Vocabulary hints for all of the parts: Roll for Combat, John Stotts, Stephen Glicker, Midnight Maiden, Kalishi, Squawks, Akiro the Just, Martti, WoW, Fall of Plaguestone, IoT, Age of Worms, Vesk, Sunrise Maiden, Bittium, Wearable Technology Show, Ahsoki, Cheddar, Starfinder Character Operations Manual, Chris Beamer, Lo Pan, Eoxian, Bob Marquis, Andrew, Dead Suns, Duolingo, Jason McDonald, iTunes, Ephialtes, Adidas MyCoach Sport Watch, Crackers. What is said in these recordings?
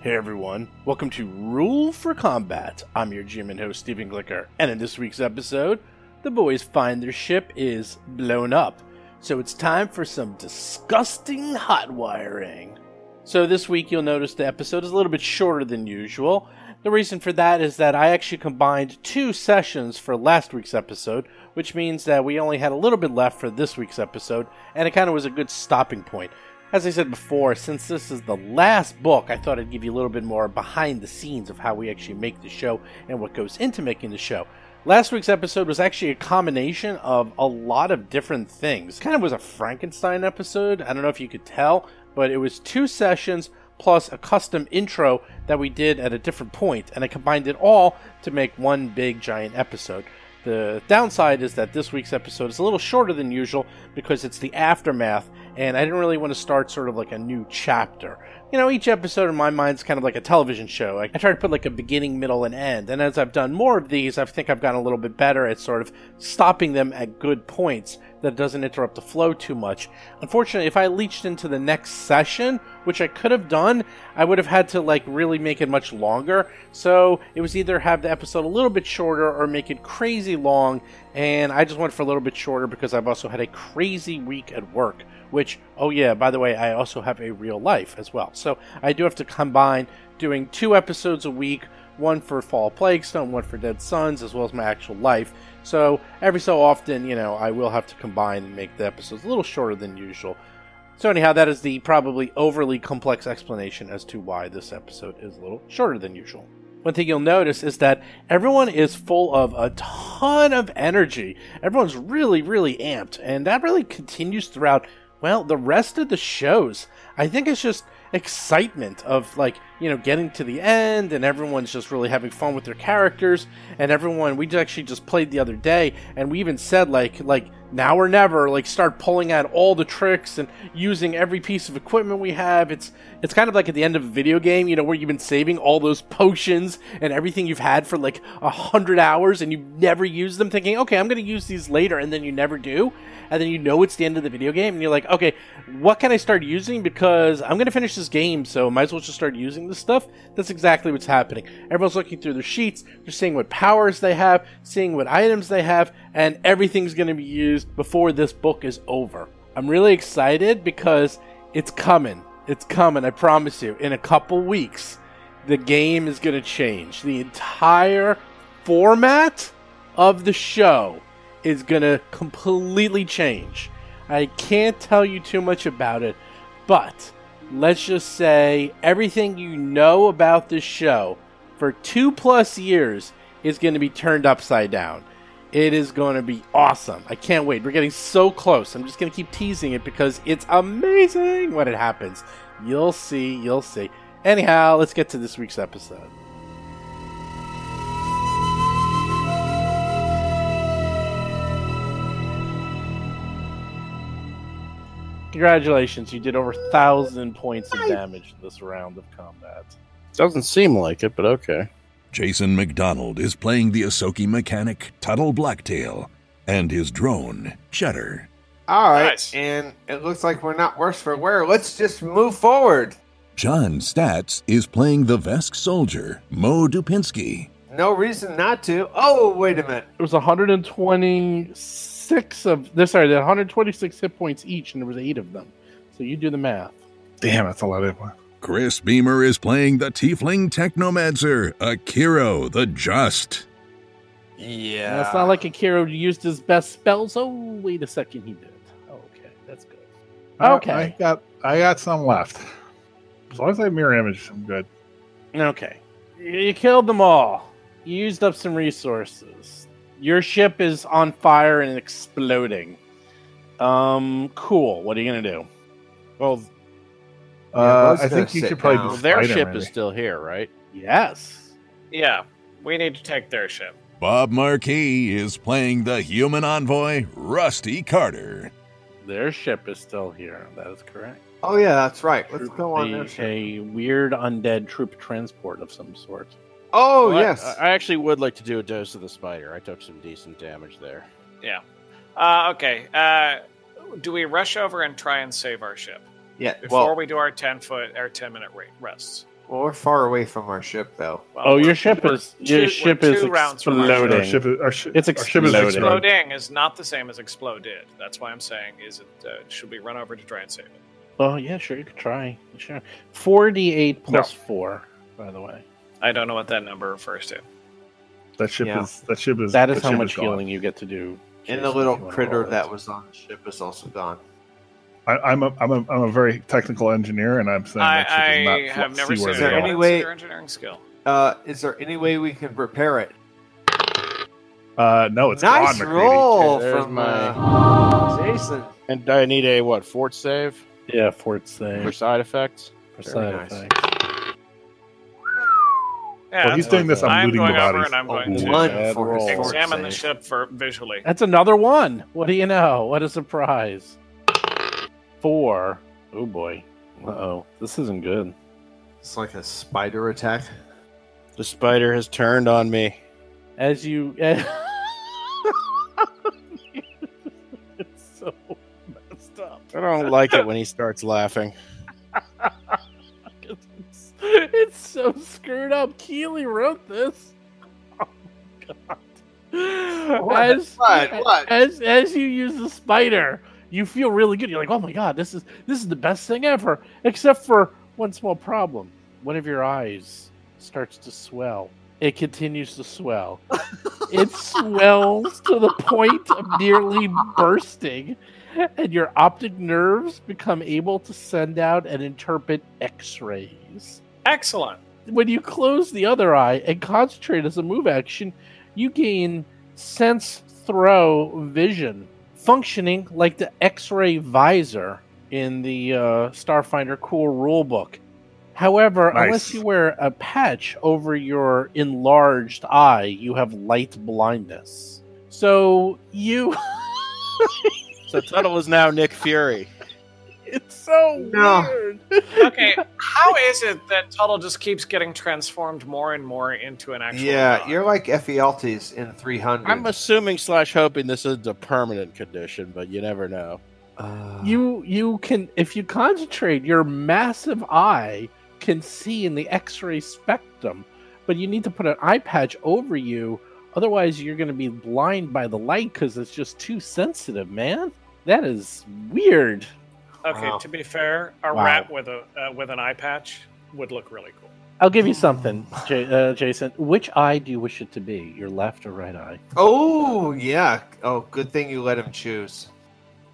Hey everyone, welcome to Roll for Combat. I'm your GM and host, Stephen Glicker, and in this week's episode, the boys find their ship is blown up, so it's time for some disgusting hot wiring. So this week you'll notice the episode is a little bit shorter than usual. The reason for that is that I actually combined 2 sessions for last week's episode, which means that we only had a little bit left for this week's episode, and it kind of was a good stopping point. As I said before, since this is the last book, I thought I'd give you a little bit more behind the scenes of how we actually make the show and what goes into making the show. Last week's episode was actually a combination of a lot of different things. It kind of was a Frankenstein episode, I don't know if you could tell, but it was 2 sessions plus a custom intro that we did at a different point, and I combined it all to make one big giant episode. The downside is that this week's episode is a little shorter than usual because it's the aftermath, and I didn't really want to start sort of like a new chapter. You know, each episode in my mind is kind of like a television show. I try to put like a beginning, middle, and end, and as I've done more of these, I think I've gotten a little bit better at sort of stopping them at good points that doesn't interrupt the flow too much. Unfortunately, if I leached into the next session, which I could have done, I would have had to like really make it much longer. So it was either have the episode a little bit shorter or make it crazy long. And I just went for a little bit shorter because I've also had a crazy week at work, which, oh yeah, by the way, I also have a real life as well. So I do have to combine doing 2 episodes a week, one for Fall of Plaguestone, one for Dead Suns, as well as my actual life. So every so often, you know, I will have to combine and make the episodes a little shorter than usual. So anyhow, that is the probably overly complex explanation as to why this episode is a little shorter than usual. One thing you'll notice is that everyone is full of a ton of energy. Everyone's really, really amped, and that really continues throughout, well, the rest of the shows. I think it's just excitement of, like, you know, getting to the end, and everyone's just really having fun with their characters, and everyone, we actually just played the other day, and we even said, like now or never, like, start pulling out all the tricks and using every piece of equipment we have. It's kind of like at the end of a video game, you know, where you've been saving all those potions and everything you've had for, like, 100 hours, and you never use them, thinking, okay, I'm going to use these later, and then you never do, and then you know it's the end of the video game, and you're like, okay, what can I start using, because I'm going to finish this game, so might as well just start using this stuff. That's exactly what's happening. Everyone's looking through their sheets, they're seeing what powers they have, seeing what items they have, and everything's going to be used before this book is over. I'm really excited because it's coming. It's coming, I promise you. In a couple weeks, the game is going to change. The entire format of the show is going to completely change. I can't tell you too much about it, but let's just say everything you know about this show for 2+ years is going to be turned upside down. It is going to be awesome. I can't wait. We're getting so close. I'm just going to keep teasing it because it's amazing when it happens. You'll see. You'll see. Anyhow, let's get to this week's episode. Congratulations, you did over 1,000 points of damage this round of combat. Doesn't seem like it, but okay. Jason McDonald is playing the Ahsoki mechanic Tuttle Blacktail and his drone, Cheddar. All right, nice. And it looks like we're not worse for wear. Let's just move forward. John Stotts is playing the Vesk soldier, Mo Dupinsky. No reason not to. Oh, wait a minute. It was 126 hit points each, and there was 8 of them. So you do the math. Damn, that's a lot of it. Chris Beamer is playing the Tiefling Technomancer, Akiro the Just. Yeah. And it's not like Akiro used his best spells. Oh, wait a second, he did. Okay, that's good. Okay. I got some left. As long as I have mirror image, I'm good. Okay. You killed them all. You used up some resources. Your ship is on fire and exploding. Cool. What are you going to do? Well, I think you should probably just their ship is still here, right? Yes. Yeah. We need to take their ship. Bob Marquis is playing the human envoy, Rusty Carter. Their ship is still here. That is correct. Oh, yeah, that's right. Let's go on their ship. A weird undead troop transport of some sort. Oh, well, yes. I actually would like to do a dose of the spider. I took some decent damage there. Yeah. Okay. Do we rush over and try and save our ship? Yeah. Before we do our 10-minute rests. Well, we're far away from our ship, though. Well, your ship is exploding. Exploding is not the same as exploded. That's why I'm saying, is it? Should we run over to try and save it? Oh, yeah, sure, you could try. Sure. 4d8 plus 4, by the way. I don't know what that number refers to. That ship is. That is how much healing you get to do. And the little critter that was on the ship is also gone. I'm a very technical engineer, and I'm saying that ship is not. Is there any way? Engineering skill. Is there any way we can repair it? No, it's nice gone. Nice roll from Jason. And I need a fort save? Yeah, fort save for side effects. For side effects. Yeah, well, he's doing this. I'm looting the bodies. And I'm going to examine the ship for visually. That's another one. What do you know? What a surprise! 4. Oh boy. Uh-oh. This isn't good. It's like a spider attack. The spider has turned on me. As you... It's so messed up. I don't like it when he starts laughing. It's so screwed up. Keeley wrote this. Oh my god. As you use the spider... You feel really good. You're like, oh my god, this is the best thing ever. Except for one small problem. One of your eyes starts to swell. It continues to swell. It swells to the point of nearly bursting. And your optic nerves become able to send out and interpret X-rays. Excellent. When you close the other eye and concentrate as a move action, you gain sense throw vision. Functioning like the X-ray visor in the Starfinder Core Rulebook. However, unless you wear a patch over your enlarged eye, you have light blindness. So Tuttle is now Nick Fury. It's so weird. Okay, how is it that Tuttle just keeps getting transformed more and more into an actual dog? You're like Ephialtes in 300. I'm assuming / hoping this is a permanent condition, but you never know. You can, if you concentrate, your massive eye can see in the X-ray spectrum, but you need to put an eye patch over you, otherwise you're going to be blind by the light because it's just too sensitive, man. That is weird. Okay, wow. To be fair, a rat with an eye patch would look really cool. I'll give you something, Jason. Which eye do you wish it to be? Your left or right eye? Oh, yeah. Oh, good thing you let him choose.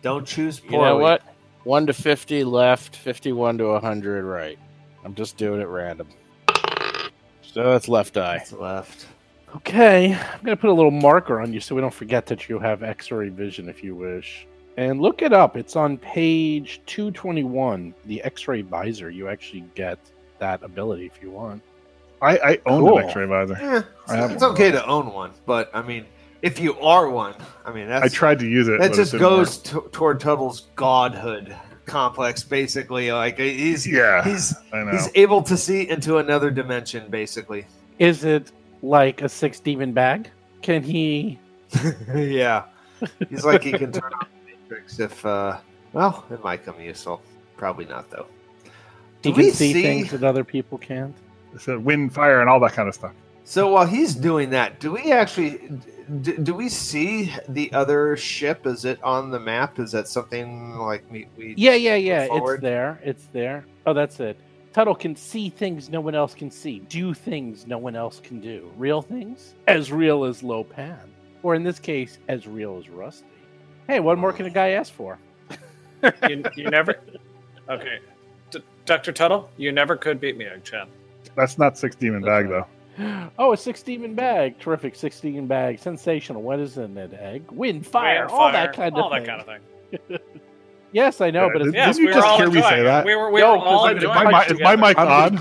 Don't choose poorly. You know what? 1 to 50 left, 51 to 100 right. I'm just doing it random. So that's left eye. That's left. Okay, I'm going to put a little marker on you so we don't forget that you have X-ray vision if you wish. And look it up. It's on page 221, the X-ray visor. You actually get that ability if you want. I own an X-ray visor. Yeah, it's okay to own one, but I mean, if you are one, I mean, that's... I tried to use it. That just goes toward Tuttle's godhood complex, basically. Like he's able to see into another dimension, basically. Is it like a 6 demon bag? Can he? Yeah, he's like he can turn off. If it might come useful, probably not though. Do we see things that other people can't? So wind, fire, and all that kind of stuff. So while he's doing that, do we actually do we see the other ship? Is it on the map? Is that something like we? Yeah. It's there. Oh, that's it. Tuttle can see things no one else can see, do things no one else can do. Real things? As real as Lo Pan. Or in this case, as real as Rusty. Hey, what more can a guy ask for? you never... Okay. Dr. Tuttle, you never could beat me, Egg Chad. That's not Six Demon Bag, though. Oh, a Six Demon Bag. Terrific. Six Demon Bag. Sensational. What is in it, Egg? Wind, fire, all that kind of thing. Yes, I know, but it's... Yes, did you just hear me say that? We were all enjoying it. Is my mic on?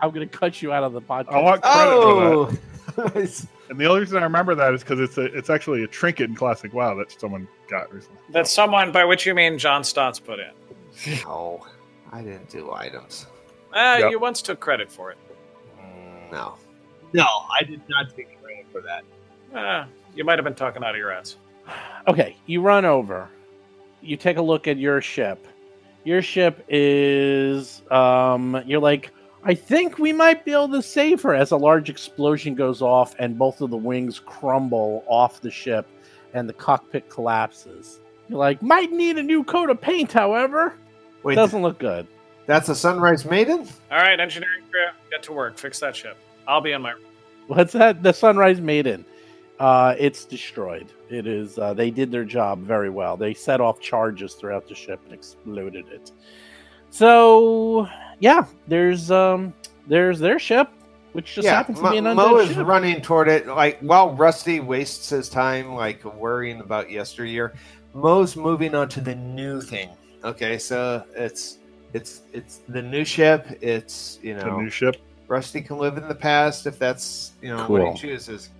I'm going to cut you out of the podcast. I want credit for that. And the only reason I remember that is because it's actually a trinket in Classic WoW that someone got recently. That someone, by which you mean John Stotts, put in. No, I didn't do items. You once took credit for it. No. No, I did not take credit for that. You might have been talking out of your ass. Okay, you run over. You take a look at your ship. Your ship is, you're like, I think we might be able to save her, as a large explosion goes off and both of the wings crumble off the ship and the cockpit collapses. You're like, might need a new coat of paint, however. Wait, doesn't look good. That's a Sunrise Maiden? All right, engineering crew, get to work. Fix that ship. I'll be in my room. What's that? The Sunrise Maiden. It's destroyed. It is. They did their job very well. They set off charges throughout the ship and exploded it. So yeah, there's their ship, which just happens to be an undead ship. Mo is running toward it, like while Rusty wastes his time like worrying about yesteryear. Mo's moving on to the new thing. Okay, so it's the new ship. It's the new ship. Rusty can live in the past if that's what he chooses.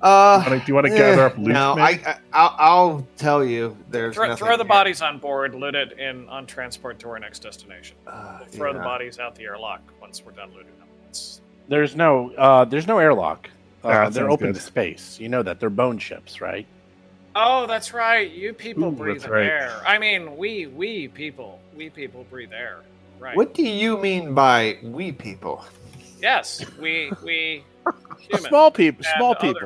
Do you want to gather up loot? No, I'll tell you. There's throw the bodies on board, loot it, and on transport to our next destination. We'll throw the bodies out the airlock once we're done looting them. There's no airlock. They're open to space. You know that they're bone ships, right? Oh, that's right. You people breathe air. I mean, we people breathe air. Right. What do you mean by we people? Yes, we. Human. Small people,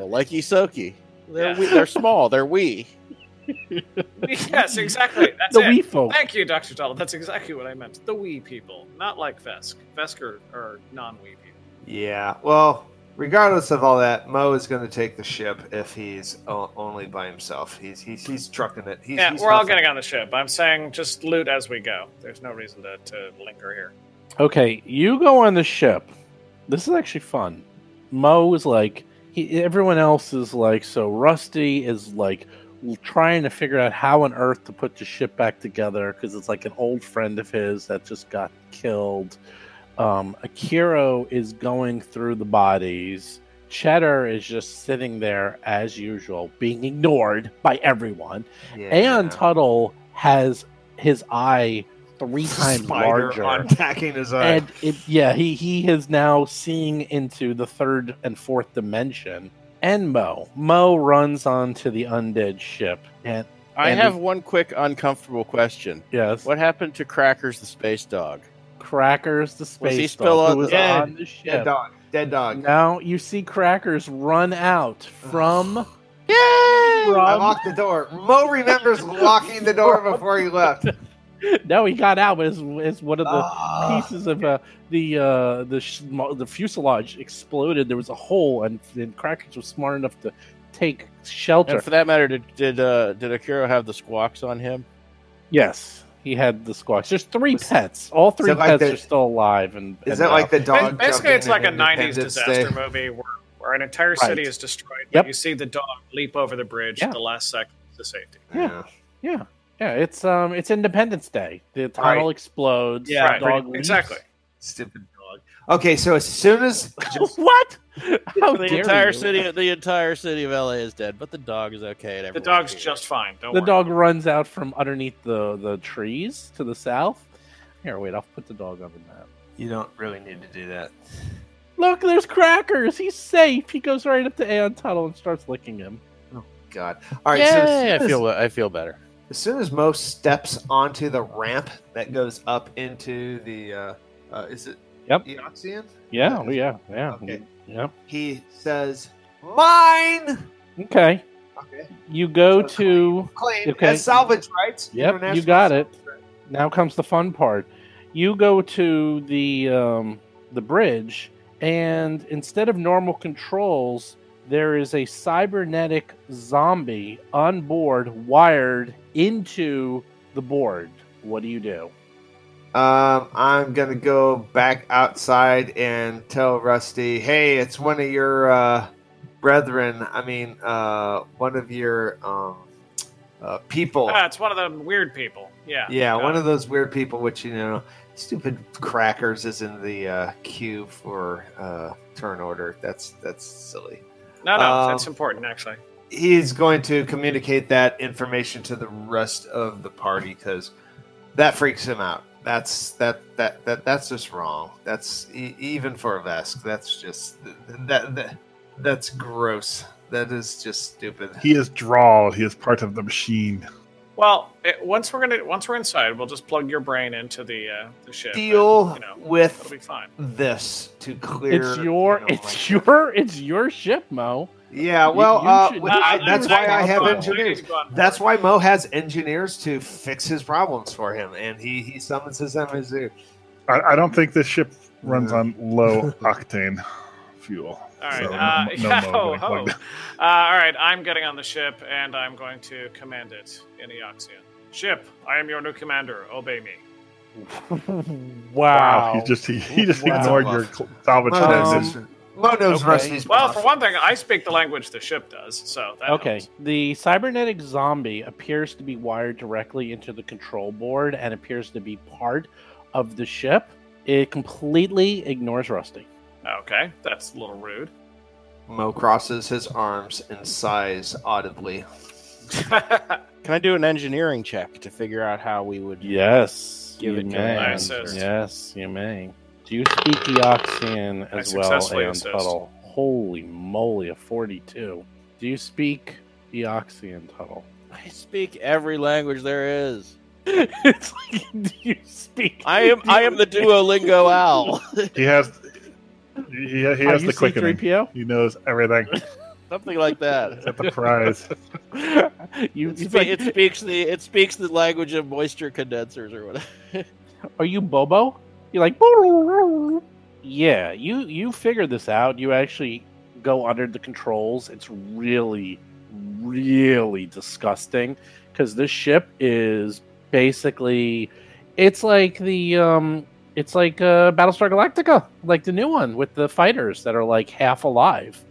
like Ahsoki. They're small. They're we. Yes, exactly. That's the we folk. Thank you, Dr. Tuttle. That's exactly what I meant. The we people, not like Vesk. Vesk are non-we people. Yeah. Well, regardless of all that, Mo is going to take the ship if he's only by himself. He's trucking it. We're all getting on the ship. I'm saying just loot as we go. There's no reason to linger here. Okay, you go on the ship. This is actually fun. Mo is like, everyone else is like, so Rusty is like trying to figure out how on earth to put the ship back together because it's like an old friend of his that just got killed. Akiro is going through the bodies. Cheddar is just sitting there as usual, being ignored by everyone. Yeah. And Tuttle has his eye three times larger, attacking his eye. And he is now seeing into the third and fourth dimension. And Mo runs onto the undead ship. And I have one quick uncomfortable question. Yes. What happened to Crackers the space dog? Crackers the space dog. Was he still on the ship? Dead dog. Now you see Crackers run out from. Yay! I locked the door. Mo remembers locking the door before he left. No, he got out as one of the pieces of the fuselage exploded. There was a hole, and Crackers was smart enough to take shelter. And for that matter, did Akiro have the Squawks on him? Yes, he had the Squawks. There's three pets. All three pets are still alive. Is that like the dog? Basically, it's like a 90s disaster movie where an entire city is destroyed. But you see the dog leap over the bridge at the last second to safety. Yeah. Yeah, it's Independence Day. The Tuttle explodes. Yeah, the dog leaves. Exactly. Stupid dog. Okay, so as soon as what? How the entire city, of LA is dead, but the dog is okay. The dog's just fine. Don't worry. The dog runs out from underneath the trees to the south. Here, wait, I'll put the dog on the map. You don't really need to do that. Look, there's Crackers. He's safe. He goes right up to Aeon Tuttle and starts licking him. Oh God! All right, yeah, so I feel better. As soon as Mo steps onto the ramp that goes up into the, is it Eoxian? Yeah. Okay. Yep. He says, mine! Okay. You go to... Claim. Salvage rights. Yep, you got it. Rights. Now comes the fun part. you go to the bridge, and instead of normal controls, there is a cybernetic zombie on board wired into the board. What do you do? I'm going to go back outside and tell Rusty, hey, it's one of your brethren. I mean, one of your people. It's one of them weird people. Yeah. Yeah, one of those weird people, which, you know, stupid Crackers is in the queue for turn order. That's silly. No, that's important, actually. He's going to communicate that information to the rest of the party because that freaks him out. That's just wrong. That's even for a Vesk. That's just that's gross. That is just stupid. He is Drawl. He is part of the machine. Well, once we're inside, we'll just plug your brain into the ship. Deal and, with it'll be fine. This to clear. It's your ship, Mo. Yeah, well, that's why I have engineers. That's why Mo has engineers to fix his problems for him, and he summons his engineers. I don't think this ship runs on low octane fuel. All right, all right. I'm getting on the ship, and I'm going to command it in Eoxian. Ship, I am your new commander. Obey me. Wow. He just ignored your salvage. Well, for one thing, I speak the language the ship does, so that helps. The cybernetic zombie appears to be wired directly into the control board and appears to be part of the ship. It completely ignores Rusty. Okay, that's a little rude. Mo crosses his arms and sighs audibly. Can I do an engineering check to figure out how we would? Yes, give it an assist. Yes, you may. You speak Eoxian as well, and Tuttle. Holy moly, a 42. Do you speak Eoxian, Tuttle? I speak every language there is. It's like, do you speak? I am the Duolingo owl. He has the quickening. C-3PO? He knows everything. Something like that. It's at the prize. It speaks the language of moisture condensers or whatever. Are you Bobo? You're like, yeah, you figure this out. You actually go under the controls. It's really, really disgusting because this ship is basically, it's like Battlestar Galactica, like the new one with the fighters that are like half alive.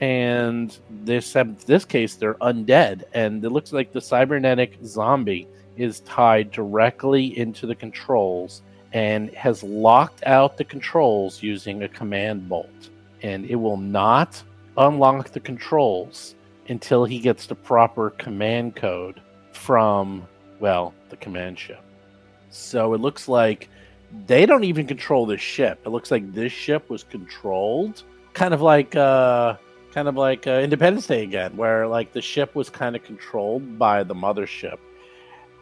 And this case, they're undead. And it looks like the cybernetic zombie is tied directly into the controls and has locked out the controls using a command bolt. And it will not unlock the controls until he gets the proper command code from, well, the command ship. So it looks like they don't even control this ship. It looks like this ship was controlled, kind of like Independence Day again, where like the ship was kind of controlled by the mothership.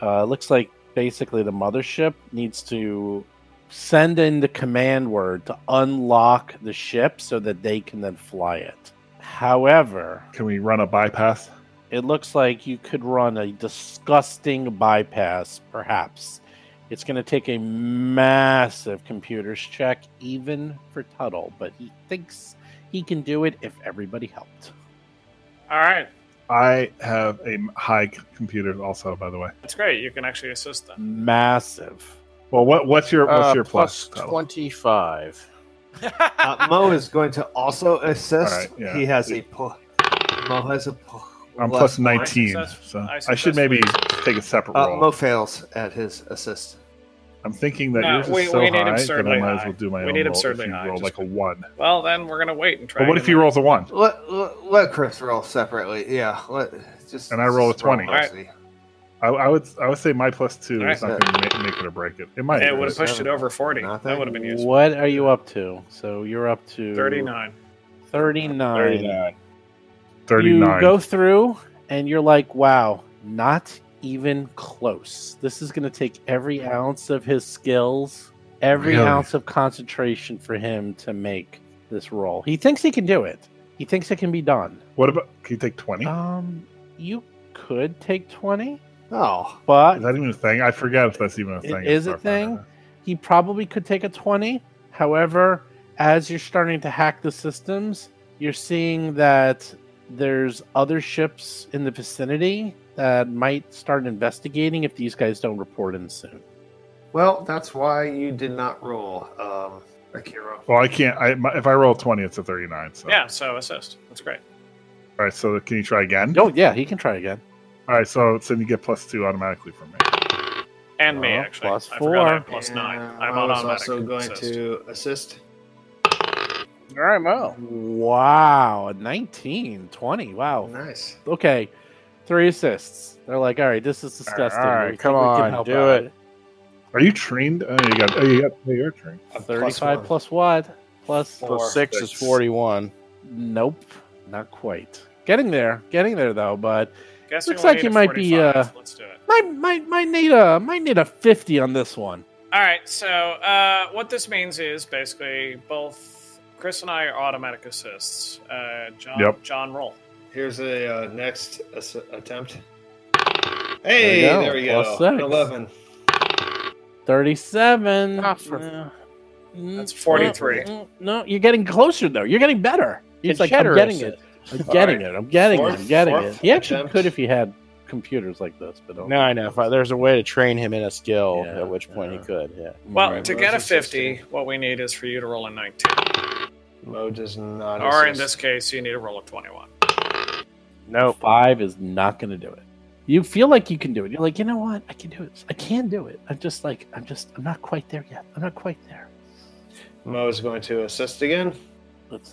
It looks like basically the mothership needs to send in the command word to unlock the ship so that they can then fly it. However, can we run a bypass? It looks like you could run a disgusting bypass, perhaps. It's going to take a massive computers check, even for Tuttle, but he thinks he can do it if everybody helped. All right. I have a high computer also, by the way. That's great. You can actually assist them. Massive. Well, what's your plus 25? Mo is going to also assist. Right, yeah. He has a plus. Mo has a plus. I'm plus 19, so I should maybe take a separate roll. Mo fails at his assist. I'm thinking that yours is so high that I might as well do my own roll. We need absurdly high. Roll like a 1. Well, then we're going to wait and try. But what if he rolls a 1? Let Chris roll separately. Yeah. And I roll a 20. Roll right. I would say my plus 2 is not going to make it or break it. It might. It would have pushed it over 40. That would have been useful. What are you up to? So you're up to 39. You go through, and you're like, wow, not even close. This is going to take every ounce of his skills, every ounce of concentration for him to make this roll. He thinks he can do it. He thinks it can be done. What about? Can you take 20? You could take 20. Oh, but is that even a thing? I forgot if that's even a thing. It is a thing. he probably could take a 20. However, as you're starting to hack the systems, you're seeing that there's other ships in the vicinity that might start investigating if these guys don't report in soon. Well, that's why you did not roll, Akira. Well, I can't. If I roll 20, it's a 39. So. Yeah, so assist. That's great. All right, so can you try again? Oh, yeah, he can try again. All right, so you get +2 automatically from me. And me, actually. +4. I forgot +9. I'm on automatic. Also going to assist. All right, Mo. Wow, 19, 20. Wow. Nice. Okay, 3 assists. They're like, all right, this is disgusting. All right, come on, do it. Are you trained? Oh, you're trained. 35 plus what? Plus 6 is 41. Nope, not quite. Getting there though, but looks like you might be. Let's do it. Might need a 50 on this one. All right, so what this means is basically both. Chris and I are automatic assists. John, yep. John, roll. Here's a next attempt. Hey, there we go. Plus 6. 11. 37. That's 43. No, you're getting closer, though. You're getting better. It's like, I'm getting it. I'm getting it. He actually could if he had computers like this, but don't. No, I know. There's a way to train him in a skill, at which point he could. Yeah. Well, right, to get a 50, what we need is for you to roll a 19. Mo does not assist. Or in this case, you need to roll a 21. No, 5 is not going to do it. You feel like you can do it. You're like, you know what? I can do it. I'm not quite there yet. Mo is going to assist again.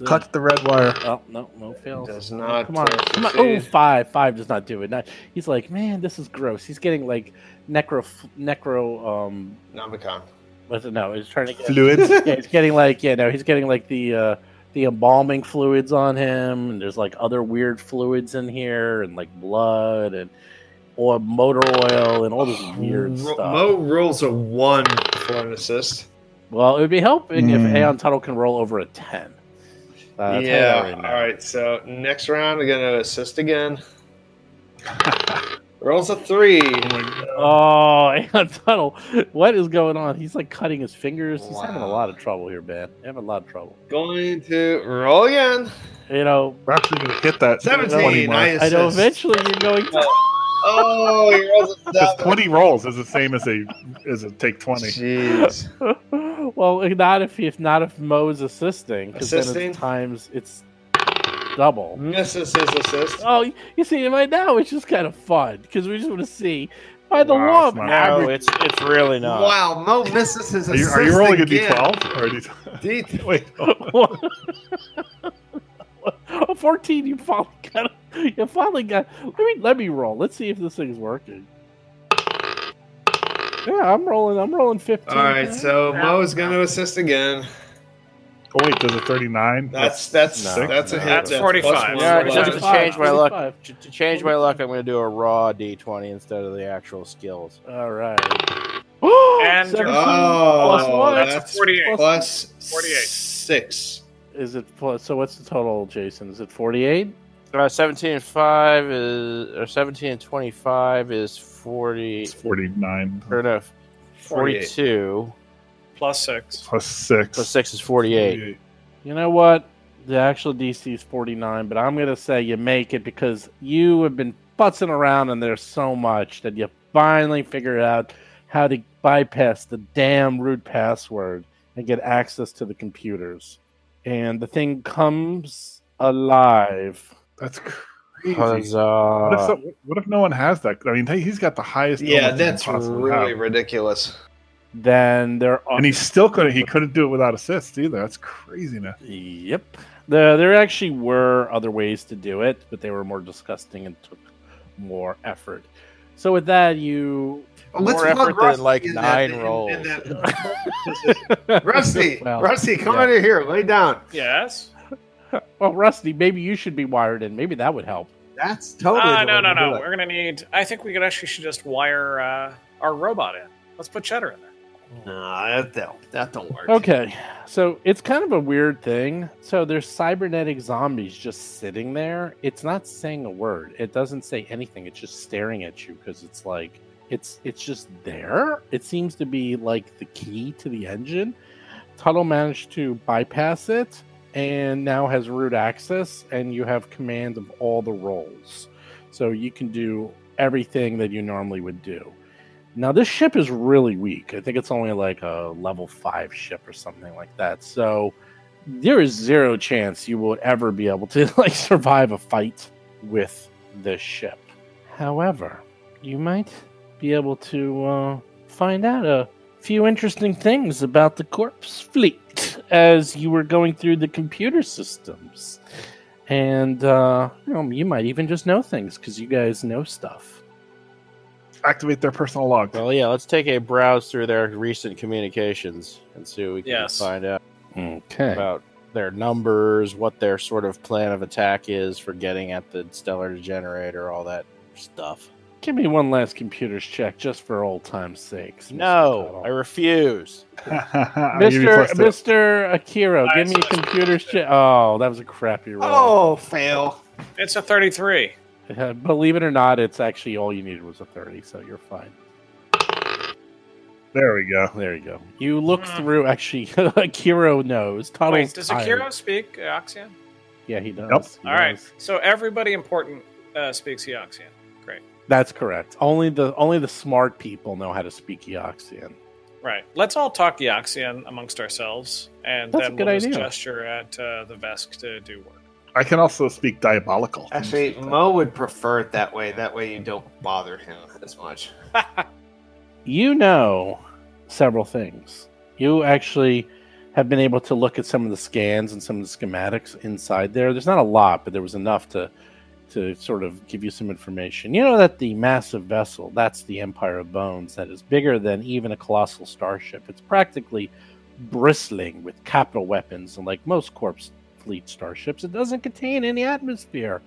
Cut the red wire. Oh, no, Mo fails. Does not. Oh, come on. Oh, 5 does not do it. He's like, man, this is gross. He's getting like Nomicon. What's it? No, he's trying to get fluids. Yeah, he's getting like the embalming fluids on him, and there's like other weird fluids in here, and like blood and or motor oil and all this weird stuff. Mo rolls a 1 for an assist. Well, it would be helping if Aeon Tuttle can roll over a 10. All right. So next round, we're going to assist again. Rolls a 3. Oh, Aeon Tuttle, what is going on? He's like cutting his fingers. Wow. He's having a lot of trouble here, man. Going to roll again. You know, we're actually going to hit that 17. I know. Eventually, you're going to. Oh, he rolls a 7. 20 rolls is the same as a take 20. Jeez. Well, not if Mo's assisting, because then it's double. Misses his assist. Oh, you see, right now it's just kind of fun because we just want to see by the lump. No, it's really not. Wow, Mo misses his assist. Are you rolling again. A D12 or wait? Oh. 14. You finally got. Let me roll. Let's see if this thing's working. Yeah, I'm rolling 15. All right, so Mo is going to assist again. Oh wait, does a 39? That's a hit. That's 45. Yeah, just to change my luck. To change my luck, I'm going to do a raw D20 instead of the actual skills. All right. And +1. That's 48. +6. Is it plus? So what's the total, Jason? Is it 48? 17 and 25 is 40. It's 49. Fair enough. 42. +6. +6 is 48. You know what? The actual DC is 49, but I'm going to say you make it because you have been futzing around and there's so much that you finally figured out how to bypass the damn rude password and get access to the computers. And the thing comes alive. That's crazy. What if no one has that? I mean, he's got the highest. Yeah, that's really ridiculous. Then there are, and he still couldn't. He couldn't do it without assists either. That's craziness. Yep. There actually were other ways to do it, but they were more disgusting and took more effort. So with that, you more effort than like 9 rolls. Rusty, come out of here. Lay down. Yes. Well, Rusty, maybe you should be wired in. Maybe that would help. That's totally. No. We're gonna need. I think we could should just wire our robot in. Let's put Cheddar in there. No, that don't work. Okay, so it's kind of a weird thing. So there's cybernetic zombies just sitting there. It's not saying a word. It doesn't say anything. It's just staring at you because it's like It's just there. It seems to be like the key to the engine. Tuttle managed to bypass it and now has root access, and you have command of all the roles. So you can do everything that you normally would do. Now, this ship is really weak. I think it's only like a level 5 ship or something like that. So there is zero chance you will ever be able to like survive a fight with this ship. However, you might be able to find out a few interesting things about the corpse fleet as you were going through the computer systems. And you might even just know things because you guys know stuff. Activate their personal log. Well, yeah, let's take a browse through their recent communications and see what we can find out about their numbers, what their sort of plan of attack is for getting at the Stellar Degenerator, all that stuff. Give me one last computer's check just for old time's sakes. No, I refuse. Mr. Akiro, give me a computer's check. Oh, that was a crappy roll. Oh, fail. It's a 33. Believe it or not, it's actually all you needed was a 30, so you're fine. There we go. You look through, actually, Akiro knows. Wait, does Akiro speak Eoxian? Yeah, he does. Nope. All right, so everybody important speaks Eoxian. Great. That's correct. Only the smart people know how to speak Eoxian. Right. Let's all talk Eoxian amongst ourselves, and that's then we'll just gesture at the Vesk to do work. I can also speak diabolical. Actually, Mo would prefer it that way. That way you don't bother him as much. You know several things. You actually have been able to look at some of the scans and some of the schematics inside there. There's not a lot, but there was enough to sort of give you some information. You know that the massive vessel, that's the Empire of Bones, that is bigger than even a colossal starship. It's practically bristling with capital weapons, and like most corpse fleet starships, it doesn't contain any atmosphere.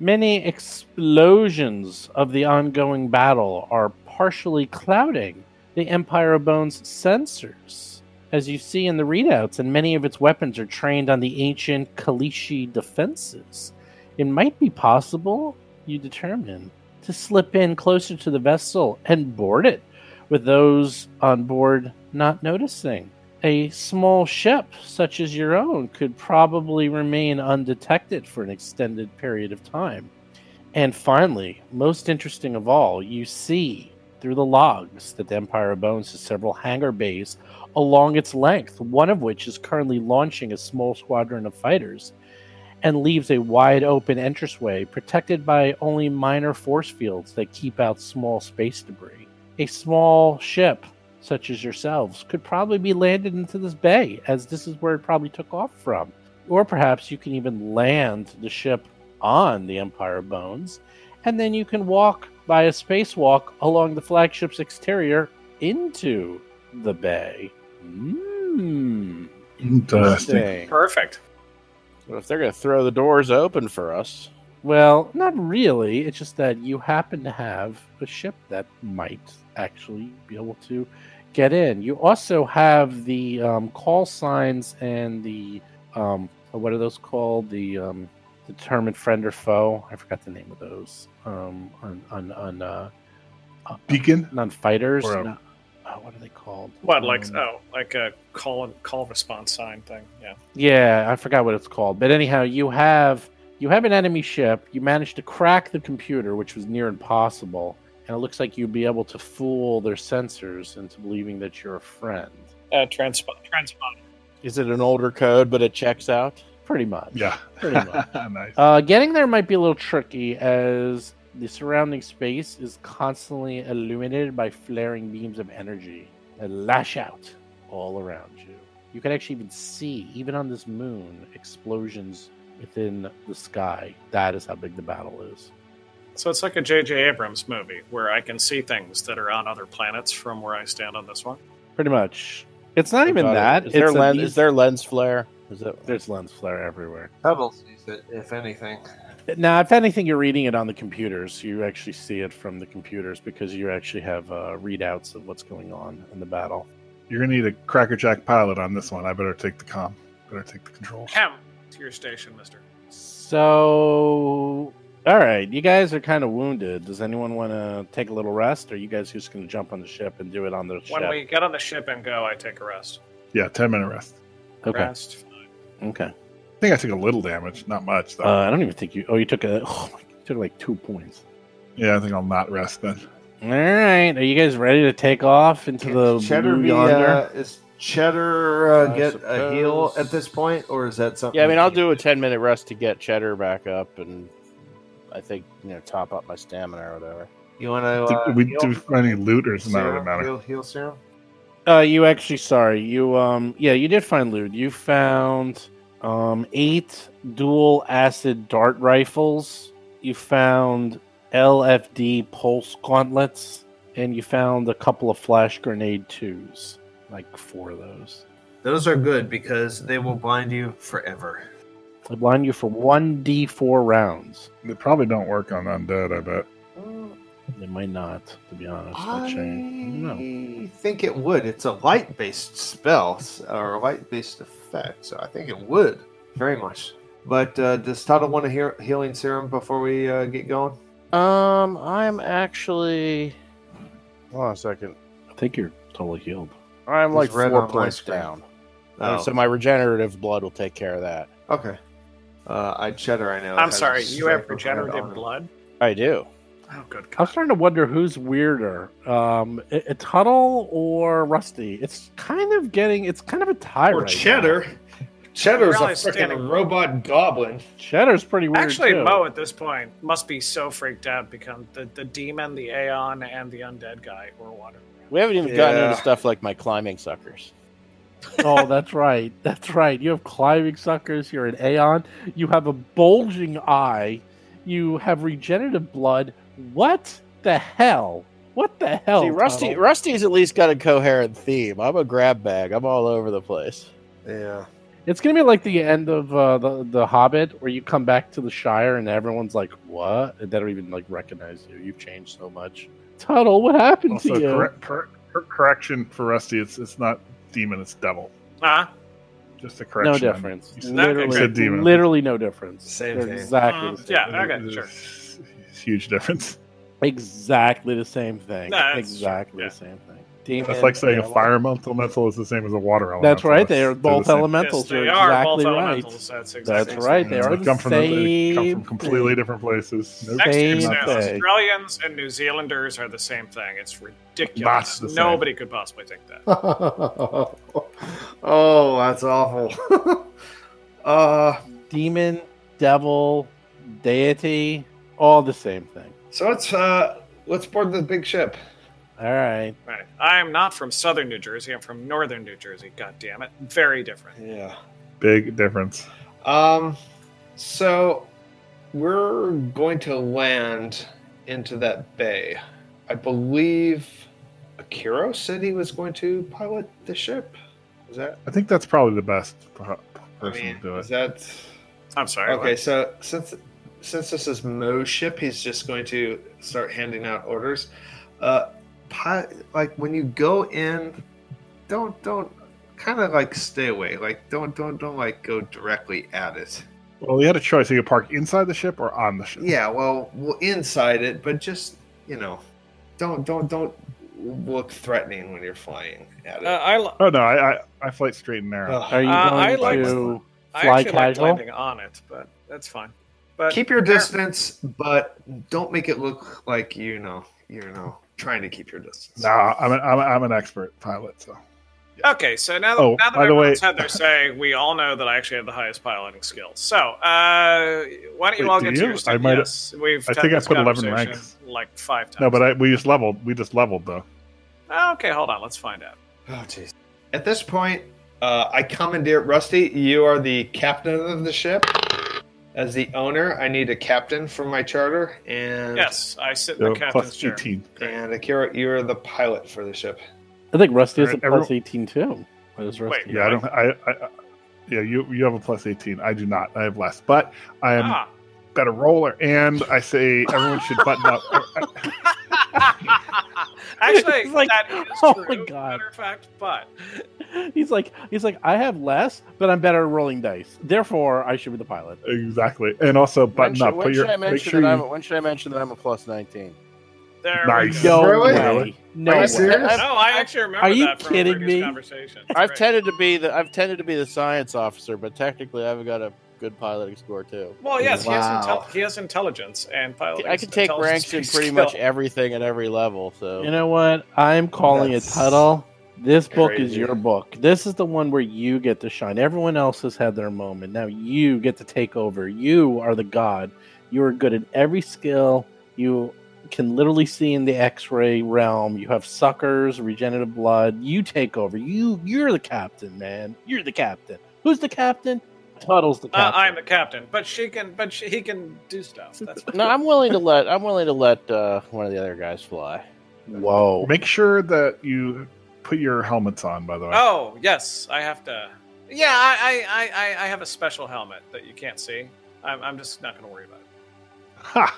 Many explosions of the ongoing battle are partially clouding the Empire of Bones sensors, as you see in the readouts, and many of its weapons are trained on the ancient Kalishi defenses. It might be possible, you determine, to slip in closer to the vessel and board it, with those on board not noticing. A small ship such as your own could probably remain undetected for an extended period of time. And finally, most interesting of all, you see through the logs that the Empire of Bones has several hangar bays along its length, one of which is currently launching a small squadron of fighters and leaves a wide open entranceway protected by only minor force fields that keep out small space debris. A small ship such as yourselves could probably be landed into this bay, as this is where it probably took off from. Or perhaps you can even land the ship on the Empire of Bones, and then you can walk by a spacewalk along the flagship's exterior into the bay. Interesting. Perfect. Well, if they're going to throw the doors open for us... Well, not really. It's just that you happen to have a ship that might actually be able to get in. You also have the call signs and the what are those called? The determined friend or foe. I forgot the name of those. Beacon? On fighters. What are they called? What, like a call response sign thing? Yeah. Yeah, I forgot what it's called. But anyhow, you have an enemy ship. You managed to crack the computer, which was near impossible, and it looks like you'd be able to fool their sensors into believing that you're a friend. Transponder. Is it an older code, but it checks out? Pretty much. Yeah. Pretty much. Nice. Getting there might be a little tricky, as the surrounding space is constantly illuminated by flaring beams of energy that lash out all around you. You can actually even see, even on this moon, explosions within the sky. That is how big the battle is. So it's like a J.J. Abrams movie where I can see things that are on other planets from where I stand on this one. Pretty much. It's not even that. Is there lens flare? There's lens flare everywhere. Hubble sees it, if anything. Now, if anything, you're reading it on the computers. You actually see it from the computers because you actually have readouts of what's going on in the battle. You're going to need a crackerjack pilot on this one. I better take the controls. Ham! To your station, mister. So All right, you guys are kind of wounded. Does anyone want to take a little rest, or are you guys just going to jump on the ship and do it on the ship? When we get on the ship and go, I take a rest. Yeah, 10-minute rest. Okay. Rest. Okay. I think I took a little damage, not much though. I don't even think you. Oh, you took a. Oh my, you took like 2 points. Yeah, I think I'll not rest then. All right, are you guys ready to take off into the blue yonder? Is Cheddar get a heal at this point, or is that something? Yeah, I mean, I'll do a 10-minute rest to get Cheddar back up, and I think top up my stamina or whatever. You want to? Do we find any loot or something? Doesn't matter. Heal serum. You did find loot. You found 8 dual acid dart rifles. You found LFD pulse gauntlets, and you found a couple of flash grenade 2s, like 4 of those. Those are good because they will blind you forever. They blind you for 1d4 rounds. They probably don't work on undead, I bet. They might not, to be honest. I think it would. It's a light-based spell or a light-based effect, so I think it would very much. But does Tuttle want a healing serum before we get going? I'm actually... Hold on a second. I think you're totally healed. I'm like 4 points down. Oh. So my regenerative blood will take care of that. Okay. I'm sorry, you have regenerative blood? I do. Oh, good. God. I was starting to wonder who's weirder, Tuttle or Rusty. It's kind of a tie right now. Or Cheddar. Cheddar's a freaking robot goblin. Cheddar's pretty weird, actually, too. Mo, at this point, must be so freaked out because the demon, the Aeon, and the undead guy were wandering around. We haven't even gotten into stuff like my climbing suckers. Oh, that's right. That's right. You have climbing suckers. You're an Aeon. You have a bulging eye. You have regenerative blood. What the hell? See, Rusty's at least got a coherent theme. I'm a grab bag. I'm all over the place. Yeah. It's going to be like the end of the Hobbit, where you come back to the Shire and everyone's like, what? And they don't even recognize you. You've changed so much. Tuttle, what happened to you? Correction for Rusty, it's not demon, it's devil. Ah. Just a correction. No difference. Literally no difference. Same thing. Exactly the same thing. Yeah, okay, sure. Huge difference. Exactly the same thing. No, exactly the same thing. Demon, that's like saying a fire elemental is the same as a water elemental. That's right. They are both elementals. Yes, they are exactly both elementals. That's right. They are they come from completely different places. Australians and New Zealanders are the same thing. It's ridiculous. Nobody could possibly think that. Oh, that's awful. Demon, devil, deity, all the same thing. So let's board the big ship. All right. I am not from southern New Jersey. I'm from northern New Jersey. God damn it. Very different. Yeah. Big difference. So we're going to land into that bay. I believe Akiro said he was going to pilot the ship. Is that? I think that's probably the best person to do it. Is that? I'm sorry. Okay, so since this is Mo's ship, he's just going to start handing out orders. When you go in, don't kind of stay away. Don't go directly at it. Well, you had a choice. You could park inside the ship or on the ship. Yeah, well, inside it, but just don't look threatening when you're flying at it. I flight straight and narrow. Are you going to fly casual? Landing on it, but that's fine. But keep your distance, but don't make it look like trying to keep your distance. Nah, I'm an expert pilot, so. Yeah. Okay, so now that everyone's had their say, we all know that I actually have the highest piloting skills. So, why don't you all get to your stuff? Yes, I think I put 11 ranks. Like 5 times. No, but we just leveled. We just leveled, though. Okay, hold on. Let's find out. Oh, jeez. At this point, I commandeer Rusty. You are the captain of the ship. As the owner, I need a captain for my charter, and yes, I sit in the captain's chair. And Akira, you're the pilot for the ship. I think Rusty is plus 18 too. What is Rusty? Wait, yeah, I don't. You have a plus 18. I do not. I have less, but I am better roller, and I say everyone should button up. Actually, that is true. Matter of fact, but He's like, I have less, but I'm better at rolling dice. Therefore, I should be the pilot. Exactly. And also, button up. When should I mention that I'm a plus 19? There nice. No really? Way. No, way. No, I actually remember. Are you that from kidding me? Conversation. I've tended to be the science officer, but technically, I've got a good piloting score too. Well, yes, wow. he has intelligence and piloting. I can take ranks in pretty much everything at every level. So you know what? I'm calling it, Tuttle. This book is your book. This is the one where you get to shine. Everyone else has had their moment. Now you get to take over. You are the god. You are good at every skill. You can literally see in the X-ray realm. You have suckers, regenerative blood. You take over. You're the captain, man. You're the captain. Who's the captain? Tuttle's the captain. I'm the captain, but he can do stuff. That's no, I'm willing to let one of the other guys fly. Whoa! Make sure that you put your helmets on, by the way. Oh yes, I have to. Yeah, I have a special helmet that you can't see. I'm just not going to worry about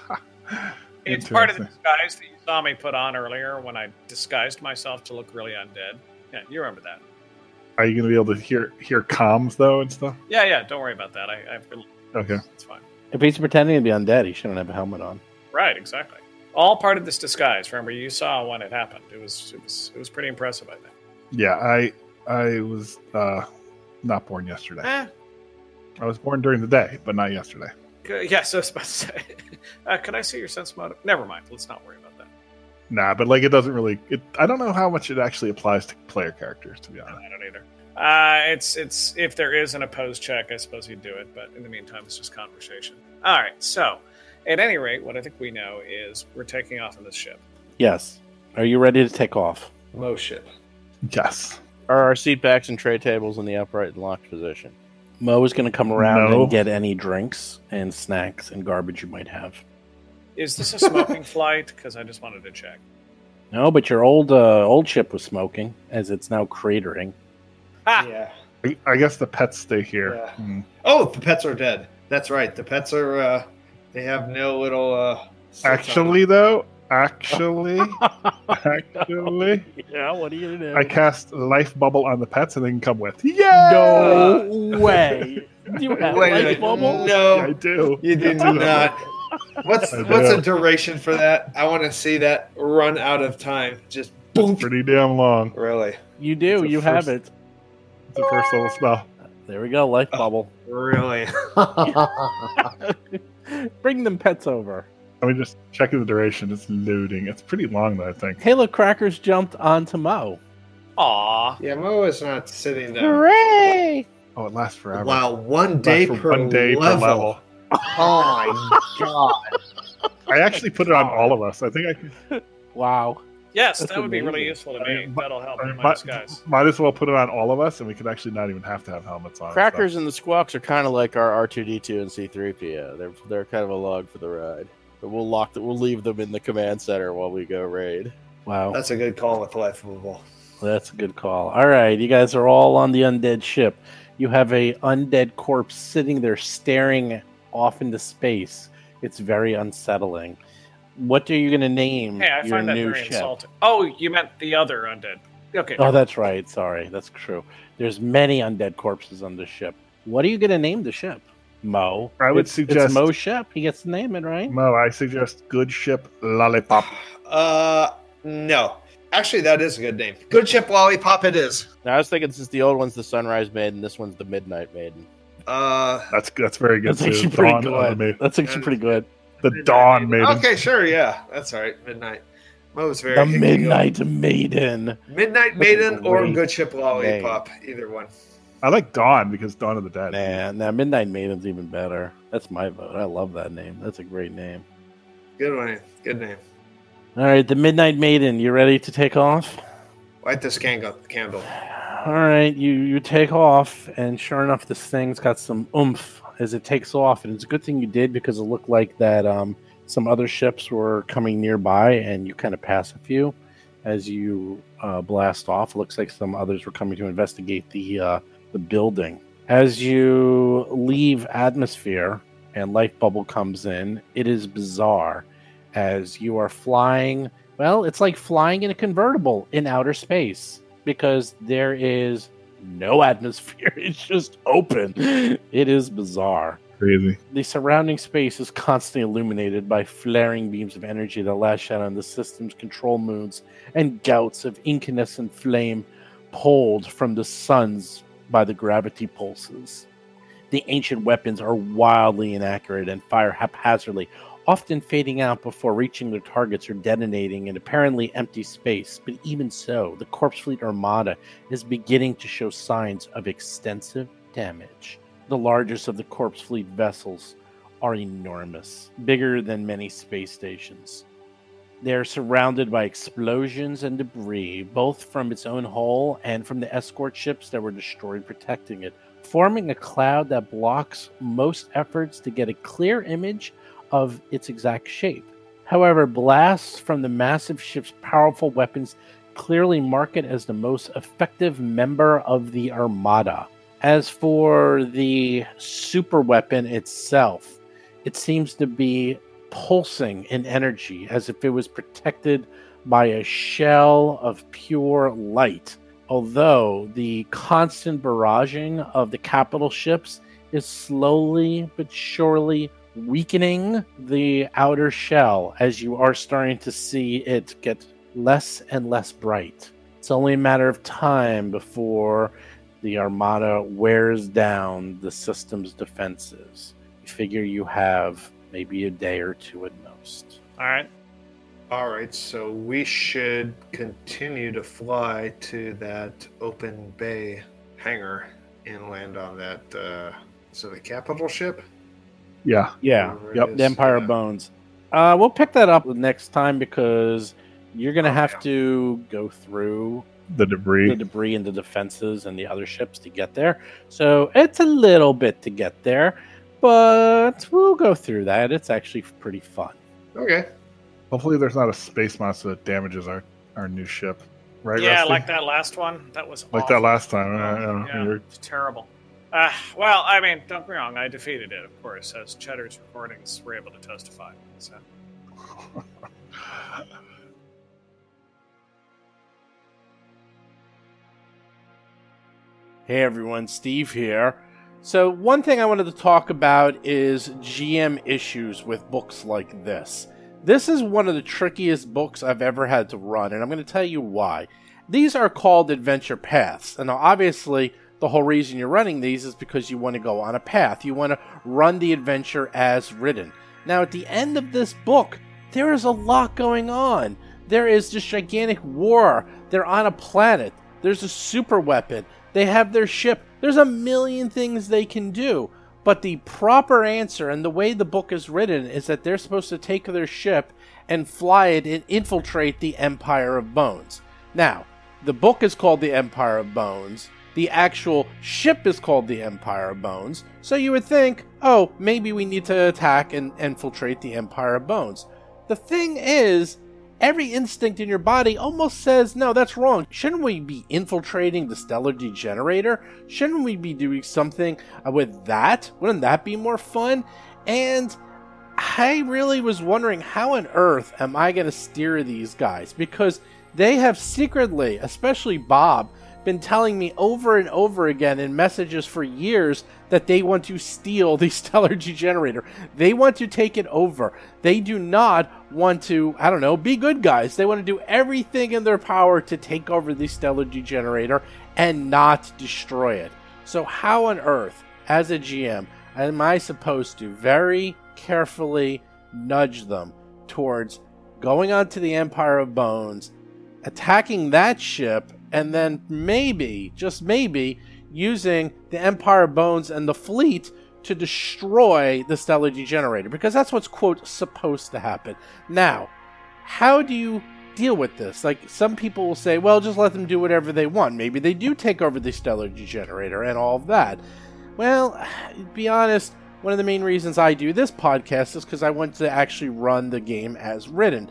it. Ha! It's part of the disguise that you saw me put on earlier when I disguised myself to look really undead. Yeah, you remember that. Are you going to be able to hear comms, though, and stuff? Yeah, don't worry about that. Okay. It's fine. If he's pretending to be undead, he shouldn't have a helmet on. Right, exactly. All part of this disguise. Remember, you saw when it happened. It was pretty impressive, I think. Yeah, I was not born yesterday. I was born during the day, but not yesterday. Yes, I was about to say. Could I see your sense motive? Never mind. Let's not worry about that. Nah, but it doesn't really. I don't know how much it actually applies to player characters, to be honest. I don't either. It's if there is an opposed check, I suppose you'd do it. But in the meantime, it's just conversation. All right. So, at any rate, what I think we know is we're taking off on this ship. Yes. Are you ready to take off? Low ship. Yes. Are our seat backs and tray tables in the upright and locked position? Mo is going to come around and get any drinks and snacks and garbage you might have. Is this a smoking flight? Because I just wanted to check. No, but your old ship was smoking, as it's now cratering. Ah! Yeah. I guess the pets stay here. Yeah. Mm. Oh, the pets are dead. That's right. The pets are, they have no little... Actually... Yeah, what do you do? I cast Life Bubble on the pets and they can come with. Yeah. No way! Do you have Life Bubble? No. Yeah, I do. You do not. What's a duration for that? I want to see that run out of time. Just boom. Pretty damn long. Really? You do. You have it. It's the first little spell. There we go. Life Bubble. Really? Bring them pets over. Let me just check the duration. It's loading. It's pretty long, though, I think. Hey, look, Crackers jumped onto Mo. Aw. Yeah, Mo is not sitting down. Hooray! Oh, it lasts forever. Wow, one day per level. Oh, my God. I actually put it on all of us. I think I can. Wow. Yes, that would be really useful to me. That'll help in my disguise. Might as well put it on all of us, and we could actually not even have to have helmets on. Crackers and the Squawks are kind of like our R2-D2 and C-3PO. They're kind of a log for the ride. But we'll leave them in the command center while we go raid. Wow. That's a good call with Life Bubble. That's a good call. All right, you guys are all on the undead ship. You have a undead corpse sitting there staring off into space. It's very unsettling. What are you going to name your new ship? Hey, I find that very insulting. Oh, you meant the other undead. Okay. Oh, that's right. Sorry. That's true. There's many undead corpses on this ship. What are you going to name the ship? Mo. I would suggest it's Mo's ship. He gets to name it, right? Mo, I suggest Good Ship Lollipop. No. Actually, that is a good name. Good Ship Lollipop it is. Now, I was thinking since the old one's the Sunrise Maiden, this one's the Midnight Maiden. That's very good. That's actually pretty good. That's actually pretty good. The Midnight Dawn Maiden. Okay, sure, yeah. That's all right. Midnight. Mo's very good. The Midnight Maiden. Midnight Maiden or Good Ship Lollipop. Name. Either one. I like Dawn because Dawn of the Dead. Nah, Midnight Maiden's even better. That's my vote. I love that name. That's a great name. Good one. Good name. All right, the Midnight Maiden. You ready to take off? Light this candle. All right, you take off, and sure enough, this thing's got some oomph as it takes off, and it's a good thing you did because it looked like that some other ships were coming nearby, and you kind of pass a few as you blast off. Looks like some others were coming to investigate the building. As you leave atmosphere and Life Bubble comes in, it is bizarre as you are flying. Well, it's like flying in a convertible in outer space because there is no atmosphere. It's just open. It is bizarre. Crazy. The surrounding space is constantly illuminated by flaring beams of energy that lash out on the system's control moons and gouts of incandescent flame pulled from the suns by the gravity pulses. The ancient weapons are wildly inaccurate and fire haphazardly, often fading out before reaching their targets or detonating in apparently empty space. But even so, the Corpse Fleet Armada is beginning to show signs of extensive damage. The largest of the Corpse Fleet vessels are enormous, bigger than many space stations. They are surrounded by explosions and debris, both from its own hull and from the escort ships that were destroyed protecting it, forming a cloud that blocks most efforts to get a clear image of its exact shape. However, blasts from the massive ship's powerful weapons clearly mark it as the most effective member of the Armada. As for the superweapon itself, it seems to be pulsing in energy as if it was protected by a shell of pure light. Although the constant barraging of the capital ships is slowly but surely weakening the outer shell, as you are starting to see it get less and less bright. It's only a matter of time before the Armada wears down the system's defenses. You figure you have maybe a day or two at most. All right, so we should continue to fly to that open bay hangar and land on that, so the capital ship? Yeah. Yep. The Empire of Bones. We'll pick that up next time because you're going to have to go through the debris and the defenses and the other ships to get there. So it's a little bit to get there, but we'll go through that. It's actually pretty fun. Okay. Hopefully there's not a space monster that damages our new ship. Right, yeah, Rusty? Like that last one. That was awful. Like that last time. Yeah, it's terrible. Well, I mean, don't be wrong. I defeated it, of course, as Cheddar's recordings were able to testify. So. Hey, everyone. Steve here. So one thing I wanted to talk about is GM issues with books like this. This is one of the trickiest books I've ever had to run, and I'm going to tell you why. These are called adventure paths, and obviously the whole reason you're running these is because you want to go on a path. You want to run the adventure as written. Now, at the end of this book, there is a lot going on. There is this gigantic war. They're on a planet. There's a super weapon. They have their ship. There's a million things they can do. But the proper answer, and the way the book is written, is that they're supposed to take their ship and fly it and infiltrate the Empire of Bones. Now, the book is called the Empire of Bones. The actual ship is called the Empire of Bones. So you would think, oh, maybe we need to attack and infiltrate the Empire of Bones. The thing is, every instinct in your body almost says, no, that's wrong. Shouldn't we be infiltrating the Stellar Degenerator? Shouldn't we be doing something with that? Wouldn't that be more fun? And I really was wondering, how on earth am I going to steer these guys? Because they have secretly, especially Bob, been telling me over and over again in messages for years that they want to steal the Stellar Degenerator. They want to take it over. They do not want to, I don't know, be good guys. They want to do everything in their power to take over the Stellar Degenerator and not destroy it. So how on earth, as a GM, am I supposed to very carefully nudge them towards going on to the Empire of Bones, attacking that ship, and then maybe, just maybe, using the Empire of Bones and the fleet to destroy the Stellar Degenerator? Because that's what's, quote, supposed to happen. Now, how do you deal with this? Like, some people will say, well, just let them do whatever they want. Maybe they do take over the Stellar Degenerator and all of that. Well, to be honest, one of the main reasons I do this podcast is because I want to actually run the game as written.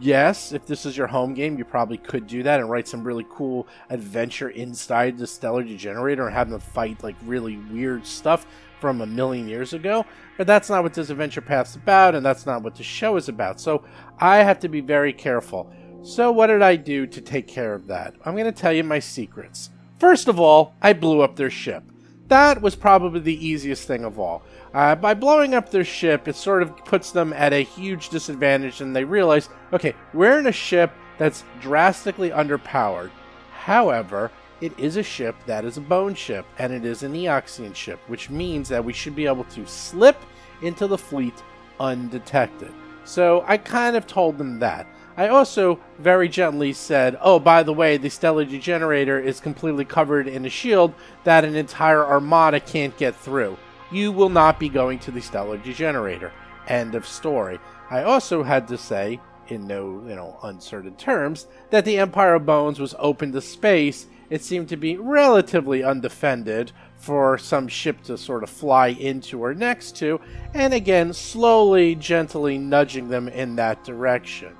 Yes, if this is your home game, you probably could do that and write some really cool adventure inside the Stellar Degenerator and have them fight like really weird stuff from a million years ago. But that's not what this adventure path's about, and that's not what the show is about. So I have to be very careful. So what did I do to take care of that? I'm going to tell you my secrets. First of all, I blew up their ship. That was probably the easiest thing of all. By blowing up their ship, it sort of puts them at a huge disadvantage, and they realize, okay, we're in a ship that's drastically underpowered. However, it is a ship that is a bone ship, and it is an Eoxian ship, which means that we should be able to slip into the fleet undetected. So I kind of told them that. I also very gently said, oh, by the way, the Stellar Degenerator is completely covered in a shield that an entire armada can't get through. You will not be going to the Stellar Degenerator. End of story. I also had to say, in no, uncertain terms, that the Empire of Bones was open to space. It seemed to be relatively undefended for some ship to sort of fly into or next to, and again, slowly, gently nudging them in that direction.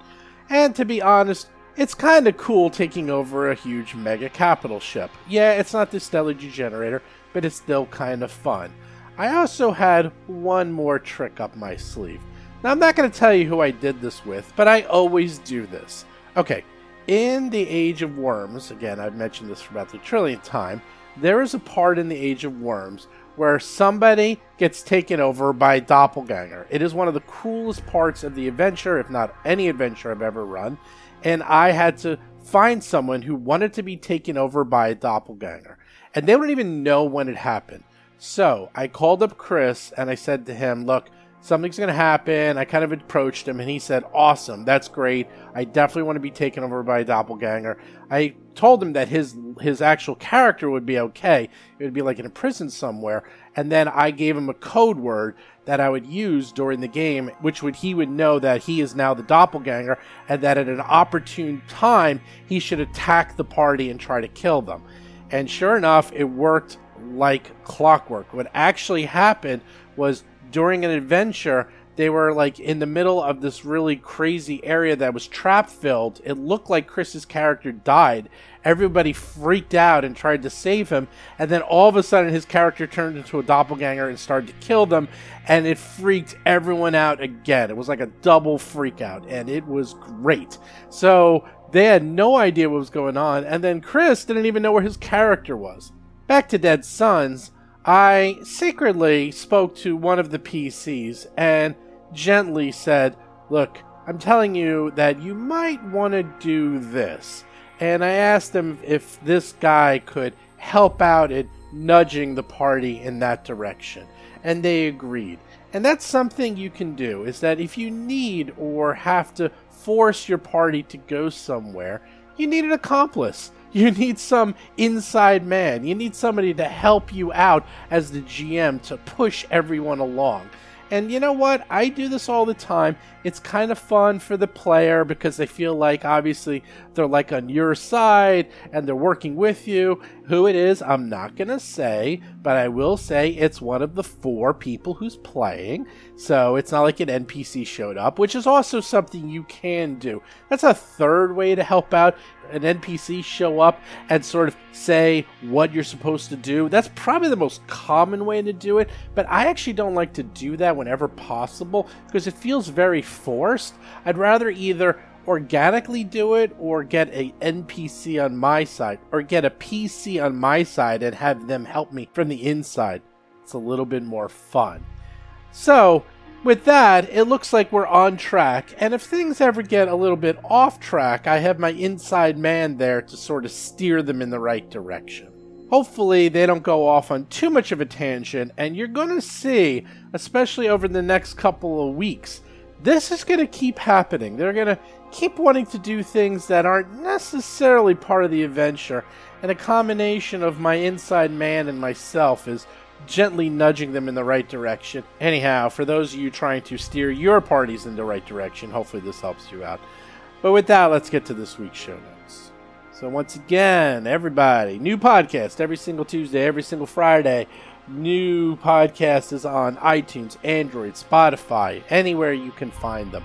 And to be honest, it's kind of cool taking over a huge mega capital ship. Yeah, it's not the Stellar Degenerator, but it's still kind of fun. I also had one more trick up my sleeve. Now, I'm not going to tell you who I did this with, but I always do this. Okay, in the Age of Worms, again, I've mentioned this for about the trillionth time, there is a part in the Age of Worms where somebody gets taken over by a doppelganger. It is one of the coolest parts of the adventure, if not any adventure I've ever run, and I had to find someone who wanted to be taken over by a doppelganger, and they wouldn't even know when it happened. So I called up Chris, and I said to him, look, something's going to happen. I kind of approached him, and he said, awesome, that's great. I definitely want to be taken over by a doppelganger. I told him that his actual character would be okay. It would be like in a prison somewhere. And then I gave him a code word that I would use during the game, which would he would know that he is now the doppelganger and that at an opportune time, he should attack the party and try to kill them. And sure enough, it worked like clockwork. What actually happened was during an adventure, they were like in the middle of this really crazy area that was trap filled. It looked like Chris's character died. Everybody freaked out and tried to save him. And then all of a sudden his character turned into a doppelganger and started to kill them. And it freaked everyone out again. It was like a double freak out, and it was great. So they had no idea what was going on. And then Chris didn't even know where his character was. Back to Dead Suns, I secretly spoke to one of the PCs and gently said, look, I'm telling you that you might want to do this. And I asked him if this guy could help out in nudging the party in that direction. And they agreed. And that's something you can do, is that if you need or have to force your party to go somewhere, you need an accomplice. You need some inside man. You need somebody to help you out as the GM to push everyone along. And you know what? I do this all the time. It's kind of fun for the player because they feel like, obviously, they're like on your side and they're working with you. Who it is, I'm not going to say, but I will say it's one of the four people who's playing. So it's not like an NPC showed up, which is also something you can do. That's a third way to help out. An NPC show up and sort of say what you're supposed to do. That's probably the most common way to do it, but I actually don't like to do that whenever possible because it feels very forced. I'd rather either organically do it or get a NPC on my side or get a PC on my side and have them help me from the inside. It's a little bit more fun. So with that, it looks like we're on track, and if things ever get a little bit off track, I have my inside man there to sort of steer them in the right direction. Hopefully, they don't go off on too much of a tangent, and you're going to see, especially over the next couple of weeks, this is going to keep happening. They're going to keep wanting to do things that aren't necessarily part of the adventure, and a combination of my inside man and myself is gently nudging them in the right direction. Anyhow, for those of you trying to steer your parties in the right direction, hopefully this helps you out. But with that, let's get to this week's show notes. So once again, everybody, new podcast every single Tuesday, every single Friday. New podcast is on iTunes, Android, Spotify, anywhere you can find them.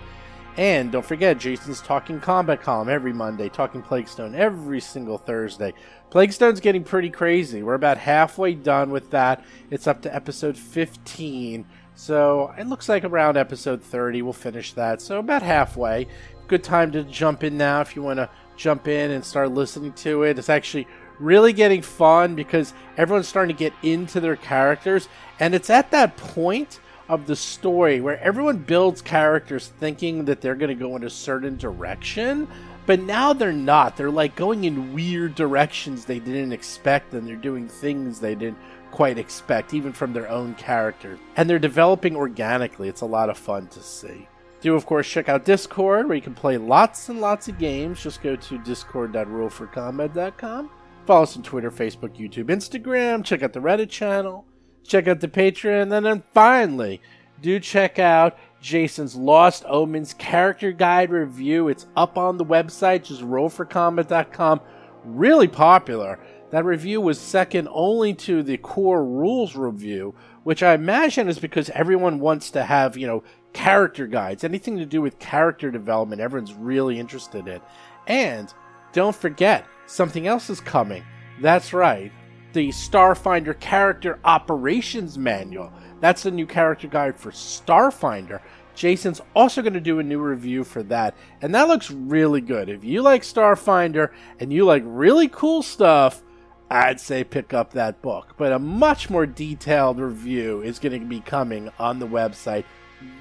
And don't forget, Jason's Talking Combat column every Monday, Talking Plaguestone every single Thursday. Plaguestone's getting pretty crazy. We're about halfway done with that. It's up to episode 15. So it looks like around episode 30 we'll finish that. So about halfway. Good time to jump in now if you want to jump in and start listening to it. It's actually really getting fun because everyone's starting to get into their characters. And it's at that point of the story where everyone builds characters thinking that they're going to go in a certain direction, but now they're not. They're like going in weird directions they didn't expect, and they're doing things they didn't quite expect, even from their own characters. And they're developing organically. It's a lot of fun to see. Do, of course, check out Discord, where you can play lots and lots of games. Just go to discord.ruleforcombat.com. Follow us on Twitter, Facebook, YouTube, Instagram. Check out the Reddit channel. Check out the Patreon. And then finally, do check out Jason's Lost Omens Character Guide Review. It's up on the website, just rollforcombat.com. Really popular. That review was second only to the Core Rules review, which I imagine is because everyone wants to have, you know, character guides. Anything to do with character development, everyone's really interested in. And don't forget, something else is coming. That's right. The Starfinder Character Operations Manual. That's the new character guide for Starfinder. Jason's also going to do a new review for that, and that looks really good. If you like Starfinder and you like really cool stuff, I'd say pick up that book. But a much more detailed review is going to be coming on the website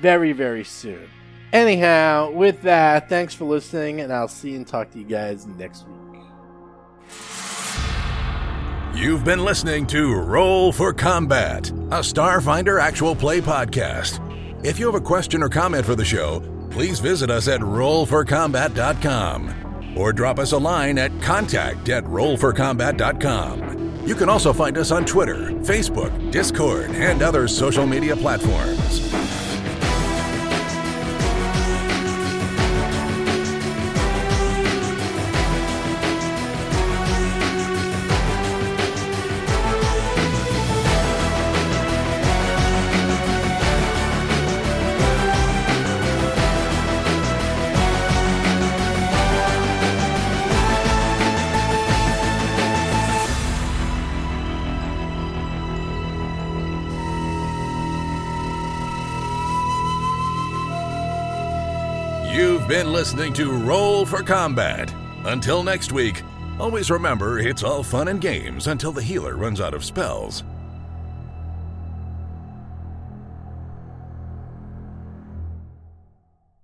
very, very soon. Anyhow, with that, thanks for listening, and I'll see and talk to you guys next week. You've been listening to Roll for Combat, a Starfinder actual play podcast. If you have a question or comment for the show, please visit us at rollforcombat.com or drop us a line at contact@rollforcombat.com. You can also find us on Twitter, Facebook, Discord, and other social media platforms. Been listening to Roll for Combat. Until next week, always remember it's all fun and games until the healer runs out of spells.